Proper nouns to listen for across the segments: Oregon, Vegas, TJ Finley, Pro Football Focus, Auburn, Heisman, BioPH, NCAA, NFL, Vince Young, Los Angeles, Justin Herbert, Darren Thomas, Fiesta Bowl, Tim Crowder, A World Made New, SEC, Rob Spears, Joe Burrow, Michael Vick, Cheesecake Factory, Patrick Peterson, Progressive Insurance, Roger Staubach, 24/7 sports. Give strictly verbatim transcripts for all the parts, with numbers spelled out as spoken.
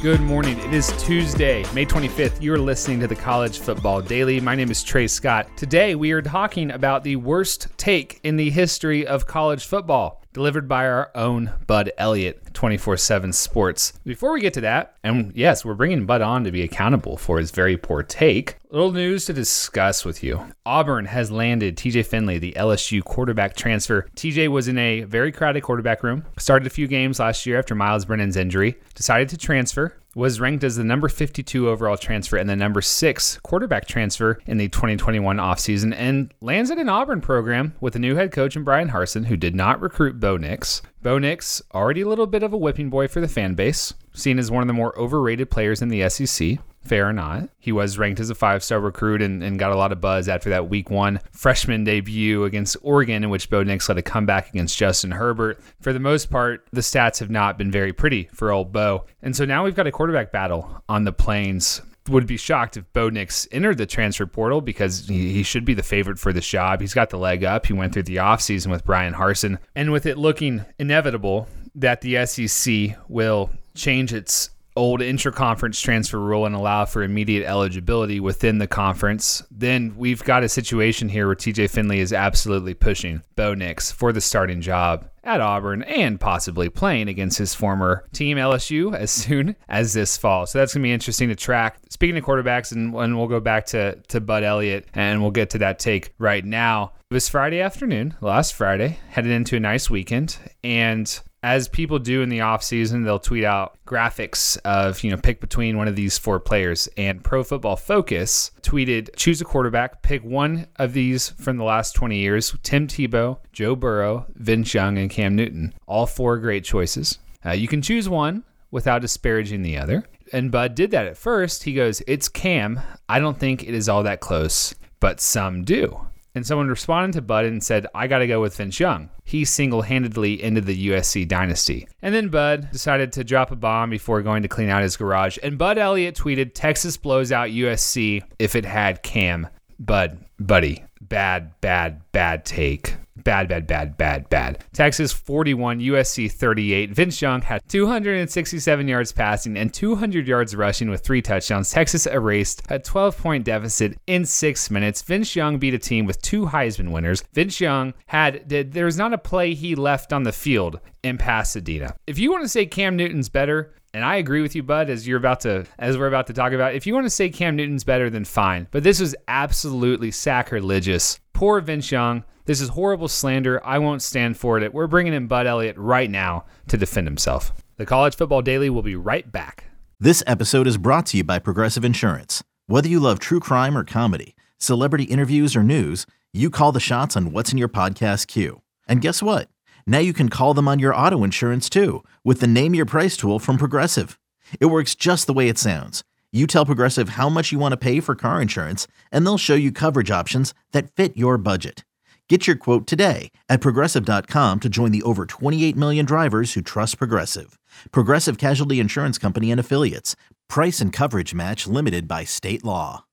Good morning. It is Tuesday, May twenty-fifth. You're listening to the College Football Daily. My name is Trey Scott. Today, we are talking about the worst take in the history of college football, delivered by our own Bud Elliott, twenty-four seven sports. Before we get to that, and yes, we're bringing Bud on to be accountable for his very poor take, little news to discuss with you. Auburn has landed T J Finley, the L S U quarterback transfer. T J was in a very crowded quarterback room, started a few games last year after Miles Brennan's injury, decided to transfer, was ranked as the number fifty-two overall transfer and the number six quarterback transfer in the twenty twenty-one offseason, and lands at an Auburn program with a new head coach in Brian Harsin, who did not recruit Bo Nix. Bo Nix, already a little bit of a whipping boy for the fan base, seen as one of the more overrated players in the S E C. Fair or not, he was ranked as a five-star recruit and, and got a lot of buzz after that week one freshman debut against Oregon, in which Bo Nix led a comeback against Justin Herbert. For the most part, the stats have not been very pretty for old Bo. And so now we've got a quarterback battle on the Plains. Would be shocked if Bo Nix entered the transfer portal, because he, he should be the favorite for this job. He's got the leg up. He went through the offseason with Brian Harsin. And with it looking inevitable that the S E C will change its old intra-conference transfer rule and allow for immediate eligibility within the conference, then we've got a situation here where T J Finley is absolutely pushing Bo Nix for the starting job at Auburn, and possibly playing against his former team, L S U, as soon as this fall. So that's going to be interesting to track. Speaking of quarterbacks, and, and we'll go back to, to Bud Elliott, and we'll get to that take right now. It was Friday afternoon, last Friday, headed into a nice weekend, and as people do in the offseason, they'll tweet out graphics of, you know, pick between one of these four players. And Pro Football Focus tweeted, choose a quarterback, pick one of these from the last twenty years, Tim Tebow, Joe Burrow, Vince Young, and Cam Newton. All four great choices. Uh, you can choose one without disparaging the other. And Bud did that at first. He goes, it's Cam. I don't think it is all that close, but some do. And someone responded to Bud and said, I got to go with Vince Young. He single-handedly ended the U S C dynasty. And then Bud decided to drop a bomb before going to clean out his garage. And Bud Elliott tweeted, Texas blows out U S C if it had Cam. Bud, buddy, bad, bad, bad take. Bad, bad, bad, bad, bad. Texas forty-one, U S C thirty-eight. Vince Young had two hundred sixty-seven yards passing and two hundred yards rushing with three touchdowns. Texas erased a twelve-point deficit in six minutes. Vince Young beat a team with two Heisman winners. Vince Young had, did, there was not a play he left on the field in Pasadena. If you want to say Cam Newton's better, and I agree with you, Bud, as you're about to, as we're about to talk about, if you want to say Cam Newton's better, then fine. But this was absolutely sacrilegious. Poor Vince Young. This is horrible slander. I won't stand for it. We're bringing in Bud Elliott right now to defend himself. The College Football Daily will be right back. This episode is brought to you by Progressive Insurance. Whether you love true crime or comedy, celebrity interviews or news, you call the shots on what's in your podcast queue. And guess what? Now you can call them on your auto insurance too, with the Name Your Price tool from Progressive. It works just the way it sounds. You tell Progressive how much you want to pay for car insurance, and they'll show you coverage options that fit your budget. Get your quote today at Progressive dot com to join the over twenty-eight million drivers who trust Progressive. Progressive Casualty Insurance Company and Affiliates. Price and coverage match limited by state law.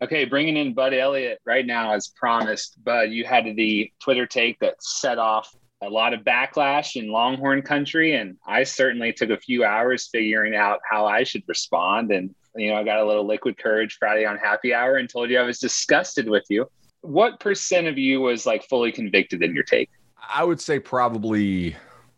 Okay, bringing in Bud Elliott right now as promised. Bud, you had the Twitter take that set off a lot of backlash in Longhorn Country, and I certainly took a few hours figuring out how I should respond. And, you know, I got a little liquid courage Friday on Happy Hour and told you I was disgusted with you. What percent of you was like fully convicted in your take? I would say probably,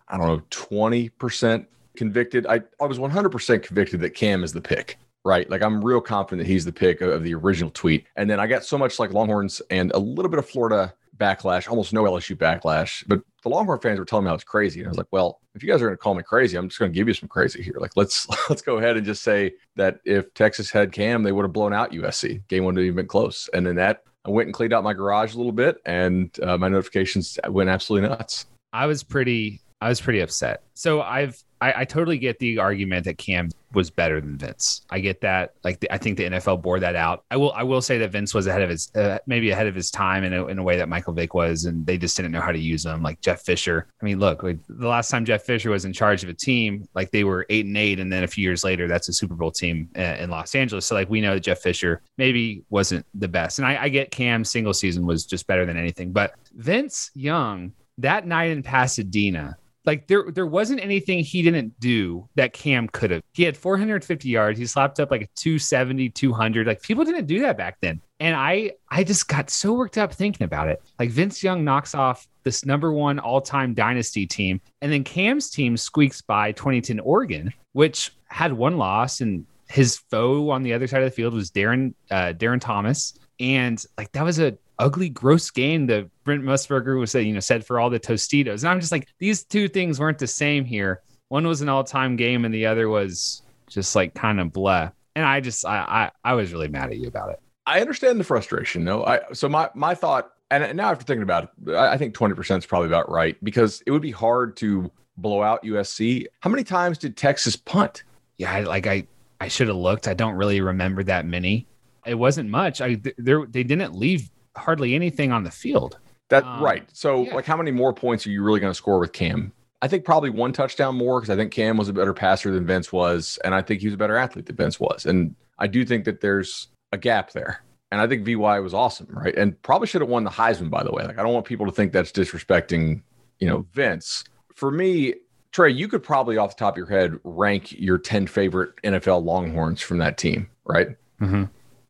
I don't know, twenty percent convicted. I, I was one hundred percent convicted that Cam is the pick, right? Like, I'm real confident that he's the pick of the original tweet. And then I got so much like Longhorns and a little bit of Florida backlash, almost no L S U backlash, but the Longhorn fans were telling me I was crazy. And I was like, well, if you guys are going to call me crazy, I'm just going to give you some crazy here. Like, let's, let's go ahead and just say that if Texas had Cam, they would have blown out U S C. Game wouldn't have even been close. And then that, I went and cleaned out my garage a little bit, and uh, my notifications went absolutely nuts. I was pretty I was pretty upset. So I've I, I totally get the argument that Cam was better than Vince. I get that. Like the, I think the N F L bore that out. I will I will say that Vince was ahead of his uh, maybe ahead of his time in a, in a way that Michael Vick was, and they just didn't know how to use them. Like Jeff Fisher. I mean, look, like the last time Jeff Fisher was in charge of a team, like they were eight and eight, and then a few years later, that's a Super Bowl team uh, in Los Angeles. So like we know that Jeff Fisher maybe wasn't the best, and I, I get Cam's single season was just better than anything, but Vince Young that night in Pasadena. Like there, there wasn't anything he didn't do that Cam could have. He had four hundred fifty yards. He slapped up like a two seventy, two hundred. Like people didn't do that back then. And I, I just got so worked up thinking about it. Like Vince Young knocks off this number one all-time dynasty team. And then Cam's team squeaks by twenty ten Oregon, which had one loss. And his foe on the other side of the field was Darren, uh, Darren Thomas. And like, that was a ugly, gross game that Brent Musburger was saying, you know, said for all the Tostitos. And I'm just like, these two things weren't the same here. One was an all-time game and the other was just like kind of blah. And I just, I, I, I was really mad at you about it. I understand the frustration though. I, so my, my thought, and now after thinking about it, I think twenty percent is probably about right, because it would be hard to blow out U S C. How many times did Texas punt? Yeah. I, like I, I should have looked. I don't really remember that many. It wasn't much. I, th- there, they didn't leave hardly anything on the field. That um, right. So yeah. Like how many more points are you really going to score with Cam? I think probably one touchdown more, because I think Cam was a better passer than Vince was. And I think he was a better athlete than Vince was. And I do think that there's a gap there. And I think V Y was awesome. Right. And probably should have won the Heisman, by the way. Like I don't want people to think that's disrespecting, you know, Vince. For me, Trey, you could probably off the top of your head rank your ten favorite N F L Longhorns from that team. Right. Mm-hmm.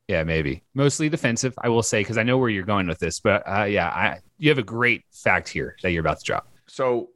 Yeah, maybe mostly defensive, I will say, because I know where you're going with this. But uh, yeah, I, you have a great fact here that you're about to drop. So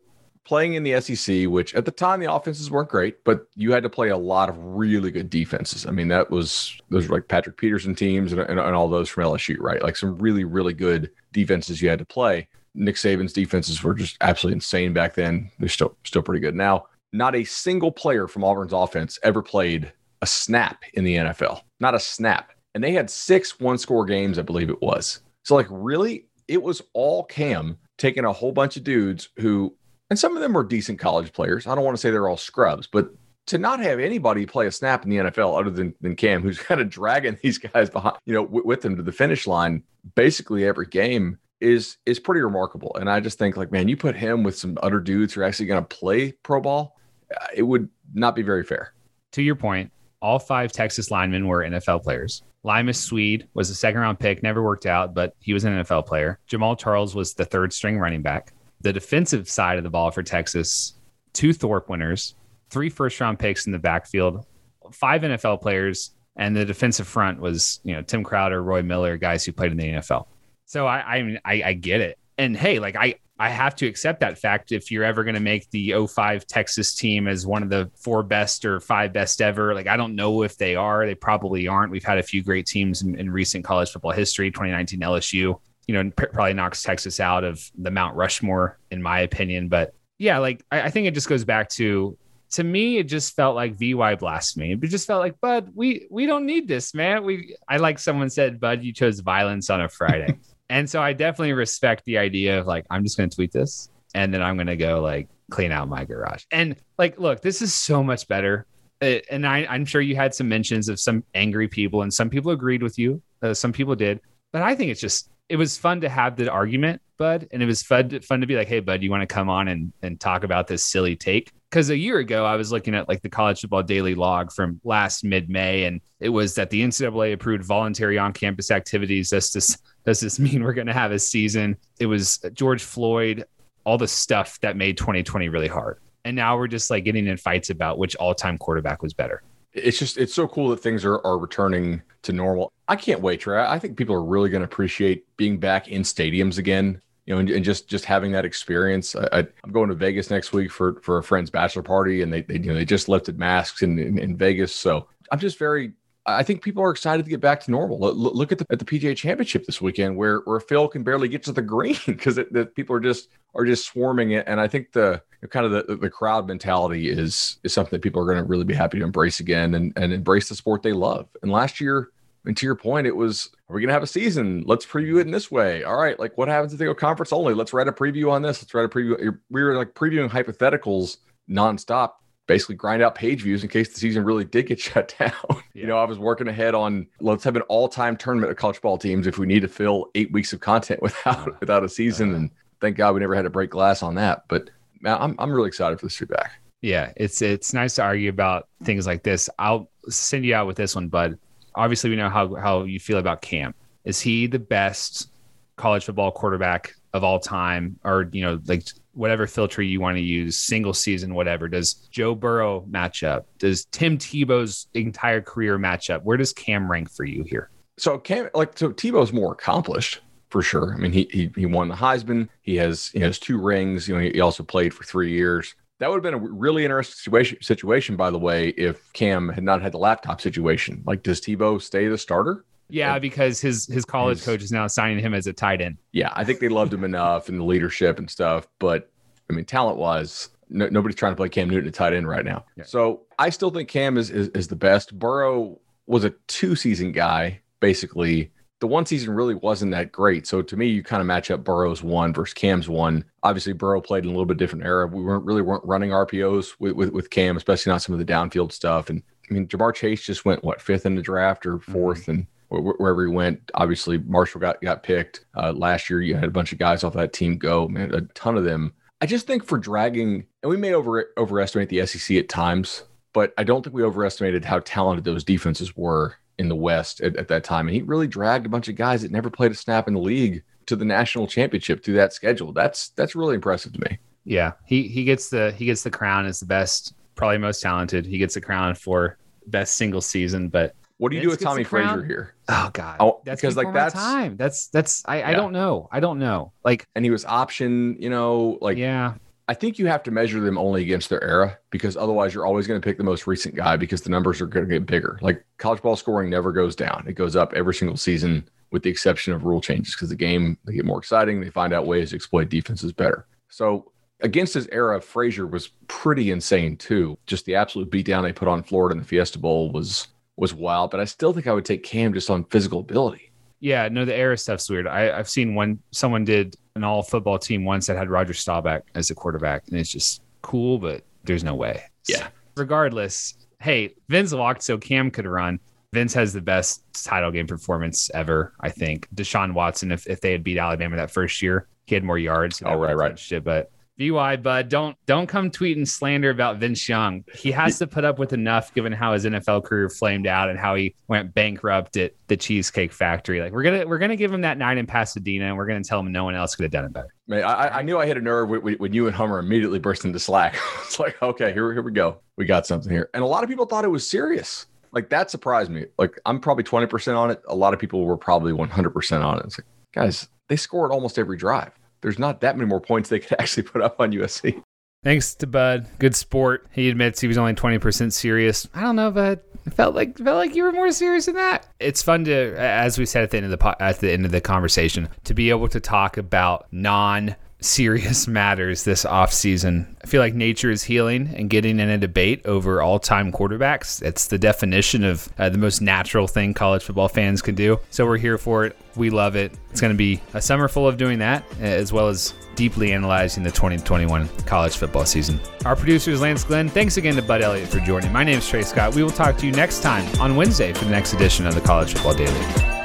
playing in the S E C, which at the time the offenses weren't great, but you had to play a lot of really good defenses. I mean, that was those were like Patrick Peterson teams and, and, and all those from L S U, right? Like some really, really good defenses you had to play. Nick Saban's defenses were just absolutely insane back then. They're still still pretty good now. Not a single player from Auburn's offense ever played a snap in the N F L. Not a snap. And they had six one-score games, I believe it was. So, like, really, it was all Cam taking a whole bunch of dudes who, and some of them were decent college players. I don't want to say they're all scrubs, but to not have anybody play a snap in the N F L other than, than Cam, who's kind of dragging these guys behind, you know, w- with them to the finish line basically every game is is pretty remarkable. And I just think, like, man, you put him with some other dudes who are actually going to play pro ball, uh, it would not be very fair. To your point, all five Texas linemen were N F L players. Limas Swede was a second-round pick, never worked out, but he was an N F L player. Jamal Charles was the third-string running back. The defensive side of the ball for Texas, two Thorpe winners, three first-round picks in the backfield, five N F L players, and the defensive front was, you know, Tim Crowder, Roy Miller, guys who played in the N F L. So I I, mean, I, I get it. And, hey, like I, I have to accept that fact if you're ever going to make the oh five Texas team as one of the four best or five best ever. Like, I don't know if they are. They probably aren't. We've had a few great teams in, in recent college football history. twenty nineteen L S U, you know, probably knocks Texas out of the Mount Rushmore, in my opinion. But, yeah, like, I, I think it just goes back to, to me, it just felt like V Y blasphemy. It just felt like, Bud, we we don't need this, man. We I like someone said, Bud, you chose violence on a Friday. And so I definitely respect the idea of like, I'm just going to tweet this and then I'm going to go like clean out my garage. And like, look, this is so much better. It, and I, I'm sure you had some mentions of some angry people and some people agreed with you. Uh, some people did. But I think it's just, it was fun to have the argument, Bud. And it was fun to, fun to be like, hey, Bud, you want to come on and, and talk about this silly take? Because a year ago, I was looking at like the College Football Daily log from last mid-May, and it was that the N C double A approved voluntary on-campus activities. Does this, does this mean we're going to have a season? It was George Floyd, all the stuff that made twenty twenty really hard. And now we're just like getting in fights about which all-time quarterback was better. It's just, it's so cool that things are, are returning to normal. I can't wait, Trey. I think people are really going to appreciate being back in stadiums again. You know, and, and just just having that experience. I, I, I'm going to Vegas next week for for a friend's bachelor party, and they, they you know they just lifted masks in, in, in Vegas. So I'm just very. I think people are excited to get back to normal. Look, look at the at the P G A Championship this weekend, where where Phil can barely get to the green because the people are just are just swarming it. And I think the kind of the, the crowd mentality is is something that people are going to really be happy to embrace again and and embrace the sport they love. And last year, And to your point, it was, are we going to have a season? Let's preview it in this way. All right, like what happens if they go conference only? Let's write a preview on this. Let's write a preview. We were like previewing hypotheticals nonstop, basically grind out page views in case the season really did get shut down. Yeah. You know, I was working ahead on, let's have an all-time tournament of college football teams if we need to fill eight weeks of content without without a season. And thank God we never had to break glass on that. But man, I'm I'm really excited for this to be back. Yeah, it's it's nice to argue about things like this. I'll send you out with this one, Bud. Obviously, we know how, how you feel about Cam. Is he the best college football quarterback of all time? Or, you know, like whatever filter you want to use, single season, whatever. Does Joe Burrow match up? Does Tim Tebow's entire career match up? Where does Cam rank for you here? So Cam, like, so Tebow's more accomplished for sure. I mean, he he, he won the Heisman. He has, he has two rings. You know, he also played for three years. That would have been a really interesting situation, situation, by the way, if Cam had not had the laptop situation. Like, does Tebow stay the starter? Yeah, because his his college his, coach is now signing him as a tight end. Yeah, I think they loved him enough and the leadership and stuff. But, I mean, talent-wise, no, nobody's trying to play Cam Newton at tight end right now. Yeah. So I still think Cam is, is is the best. Burrow was a two-season guy, basically. The one season really wasn't that great. So to me, you kind of match up Burrow's one versus Cam's one. Obviously, Burrow played in a little bit different era. We weren't really weren't running R P Os with, with, with Cam, especially not some of the downfield stuff. And I mean, Jamar Chase just went, what, fifth in the draft or fourth, mm-hmm. and wh- wherever he went. Obviously, Marshall got, got picked. Uh, last year, you had a bunch of guys off that team go, man, a ton of them. I just think for dragging, and we may over overestimate the S E C at times, but I don't think we overestimated how talented those defenses were in the West at, at that time. And he really dragged a bunch of guys that never played a snap in the league to the national championship through that schedule. That's, that's really impressive to me. Yeah. He, he gets the, he gets the crown as the best, probably most talented. He gets the crown for best single season, but what do you do with Tommy Frazier here? Oh God. Oh, that's because like that's time. That's, that's, I, yeah. I don't know. I don't know. Like, and he was option, you know, like, yeah, I think you have to measure them only against their era, because otherwise you're always going to pick the most recent guy because the numbers are going to get bigger. Like college ball scoring never goes down. It goes up every single season with the exception of rule changes because the game, they get more exciting. They find out ways to exploit defenses better. So against his era, Frazier was pretty insane too. Just the absolute beatdown they put on Florida in the Fiesta Bowl was, was wild, but I still think I would take Cam just on physical ability. Yeah, no, the era stuff's weird. I, I've seen one, someone did an all football team once that had Roger Staubach as a quarterback, and it's just cool, but there's no way. Yeah. So regardless, hey, Vince walked so Cam could run. Vince has the best title game performance ever, I think. Deshaun Watson, if, if they had beat Alabama that first year, he had more yards. Oh, right, right. Shit, but V Y, bud, don't don't come tweeting slander about Vince Young. He has to put up with enough given how his N F L career flamed out and how he went bankrupt at the Cheesecake Factory. Like we're gonna we're gonna give him that night in Pasadena and we're gonna tell him no one else could have done it better. Man, I, I knew I hit a nerve when, when you and Hummer immediately burst into slack. It's like, okay, here, here we go. We got something here. And a lot of people thought it was serious. Like that surprised me. Like I'm probably twenty percent on it. A lot of people were probably one hundred percent on it. It's like, guys, they scored almost every drive. There's not that many more points they could actually put up on U S C. Thanks to Bud. Good sport. He admits he was only twenty percent serious. I don't know, Bud. It felt like felt like you were more serious than that. It's fun to, as we said at the end of the at the end of the conversation, to be able to talk about non-serious matters this offseason. I feel like nature is healing and getting in a debate over all-time quarterbacks. It's the definition of uh, the most natural thing college football fans can do. So we're here for it. We love it. It's going to be a summer full of doing that, as well as deeply analyzing the twenty twenty-one college football season. Our producer is Lance Glenn. Thanks again to Bud Elliott for joining. My name is Trey Scott. We will talk to you next time on Wednesday for the next edition of the College Football Daily.